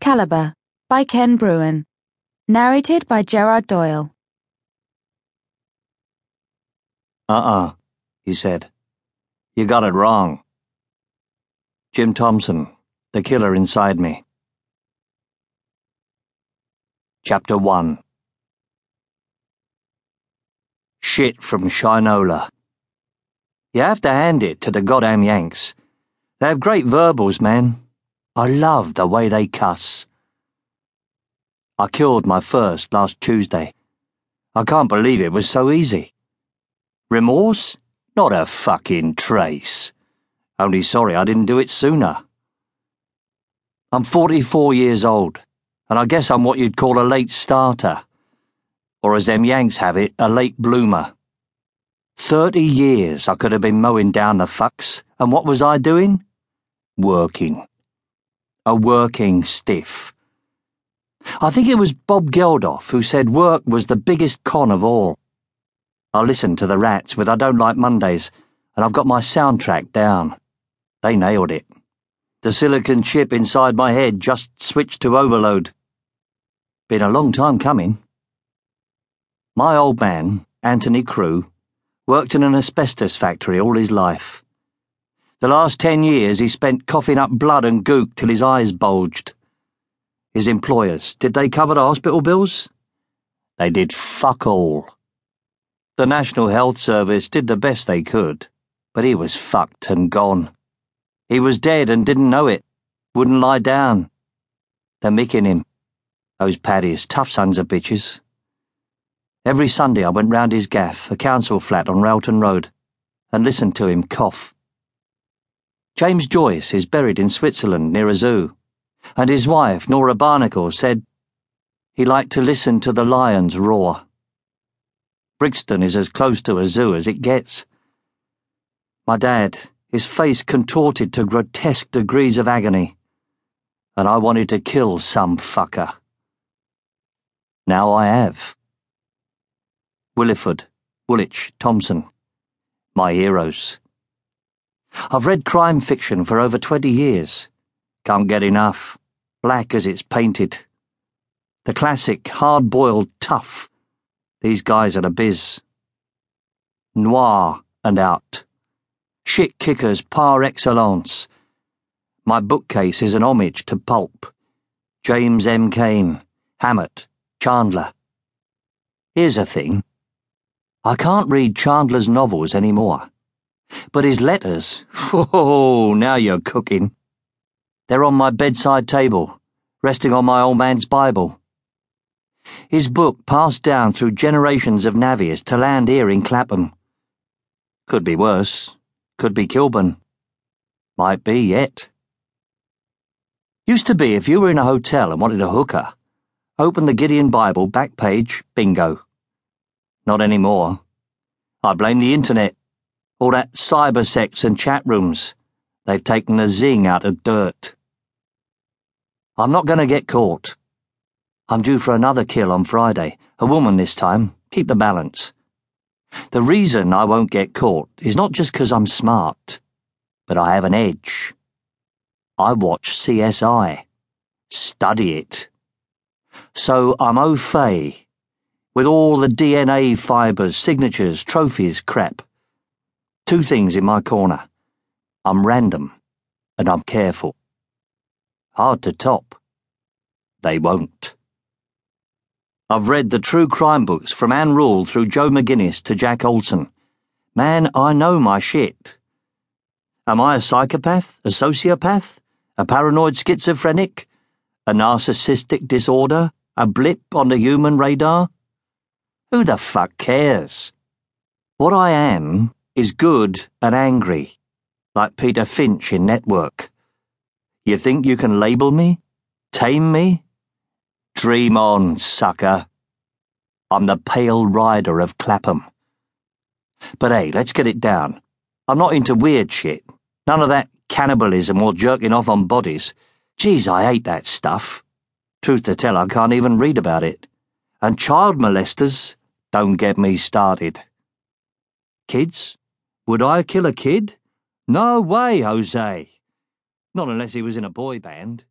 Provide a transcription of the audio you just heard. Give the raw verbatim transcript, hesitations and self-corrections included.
Calibre by Ken Bruen. Narrated by Gerard Doyle. Uh-uh, he said. You got it wrong. Jim Thompson, the killer inside me. Chapter one. Shit from Shinola. You have to hand it to the goddamn Yanks. They have great verbals, man. I love the way they cuss. I cured my first last Tuesday. I can't believe it was so easy. Remorse? Not a fucking trace. Only sorry I didn't do it sooner. I'm forty-four years old, and I guess I'm what you'd call a late starter. Or as them Yanks have it, a late bloomer. Thirty years I could have been mowing down the fucks, and what was I doing? Working. A working stiff. I think it was Bob Geldof who said work was the biggest con of all. I listened to the Rats with I Don't Like Mondays, and I've got my soundtrack down. They nailed it. The silicon chip inside my head just switched to overload. Been a long time coming. My old man, Anthony Crewe, worked in an asbestos factory all his life. The last ten years he spent coughing up blood and gook till his eyes bulged. His employers, did they cover the hospital bills? They did fuck all. The National Health Service did the best they could, but he was fucked and gone. He was dead and didn't know it, wouldn't lie down. They're micking him. Those paddies, tough sons of bitches. Every Sunday I went round his gaff, a council flat on Ralton Road, and listened to him cough. James Joyce is buried in Switzerland near a zoo, and his wife, Nora Barnacle, said he liked to listen to the lions roar. Brixton is as close to a zoo as it gets. My dad, his face contorted to grotesque degrees of agony, and I wanted to kill some fucker. Now I have. Williford, Woolwich, Thompson. My heroes. I've read crime fiction for over twenty years. Can't get enough. Black as it's painted. The classic, hard-boiled, tough. These guys are the biz. Noir and out. Shit kickers par excellence. My bookcase is an homage to pulp. James M. Cain, Hammett, Chandler. Here's a thing. I can't read Chandler's novels anymore. But his letters, oh, now you're cooking. They're on my bedside table, resting on my old man's Bible. His book passed down through generations of navvies to land here in Clapham. Could be worse. Could be Kilburn. Might be yet. Used to be if you were in a hotel and wanted a hooker, open the Gideon Bible back page, bingo. Not anymore. I blame the internet. All that cyber sex and chat rooms. They've taken the zing out of dirt. I'm not going to get caught. I'm due for another kill on Friday. A woman this time. Keep the balance. The reason I won't get caught is not just because I'm smart, but I have an edge. I watch C S I. Study it. So I'm au fait with all the D N A fibres, signatures, trophies, crap. Two things in my corner. I'm random, and I'm careful. Hard to top. They won't. I've read the true crime books from Anne Rule through Joe McGinniss to Jack Olson. Man, I know my shit. Am I a psychopath? A sociopath? A paranoid schizophrenic? A narcissistic disorder? A blip on the human radar? Who the fuck cares? What I am is good and angry, like Peter Finch in Network. You think you can label me? Tame me? Dream on, sucker. I'm the pale rider of Clapham. But hey, let's get it down. I'm not into weird shit. None of that cannibalism or jerking off on bodies. Geez, I hate that stuff. Truth to tell, I can't even read about it. And child molesters, don't get me started. Kids? Would I kill a kid? No way, Jose. Not unless he was in a boy band.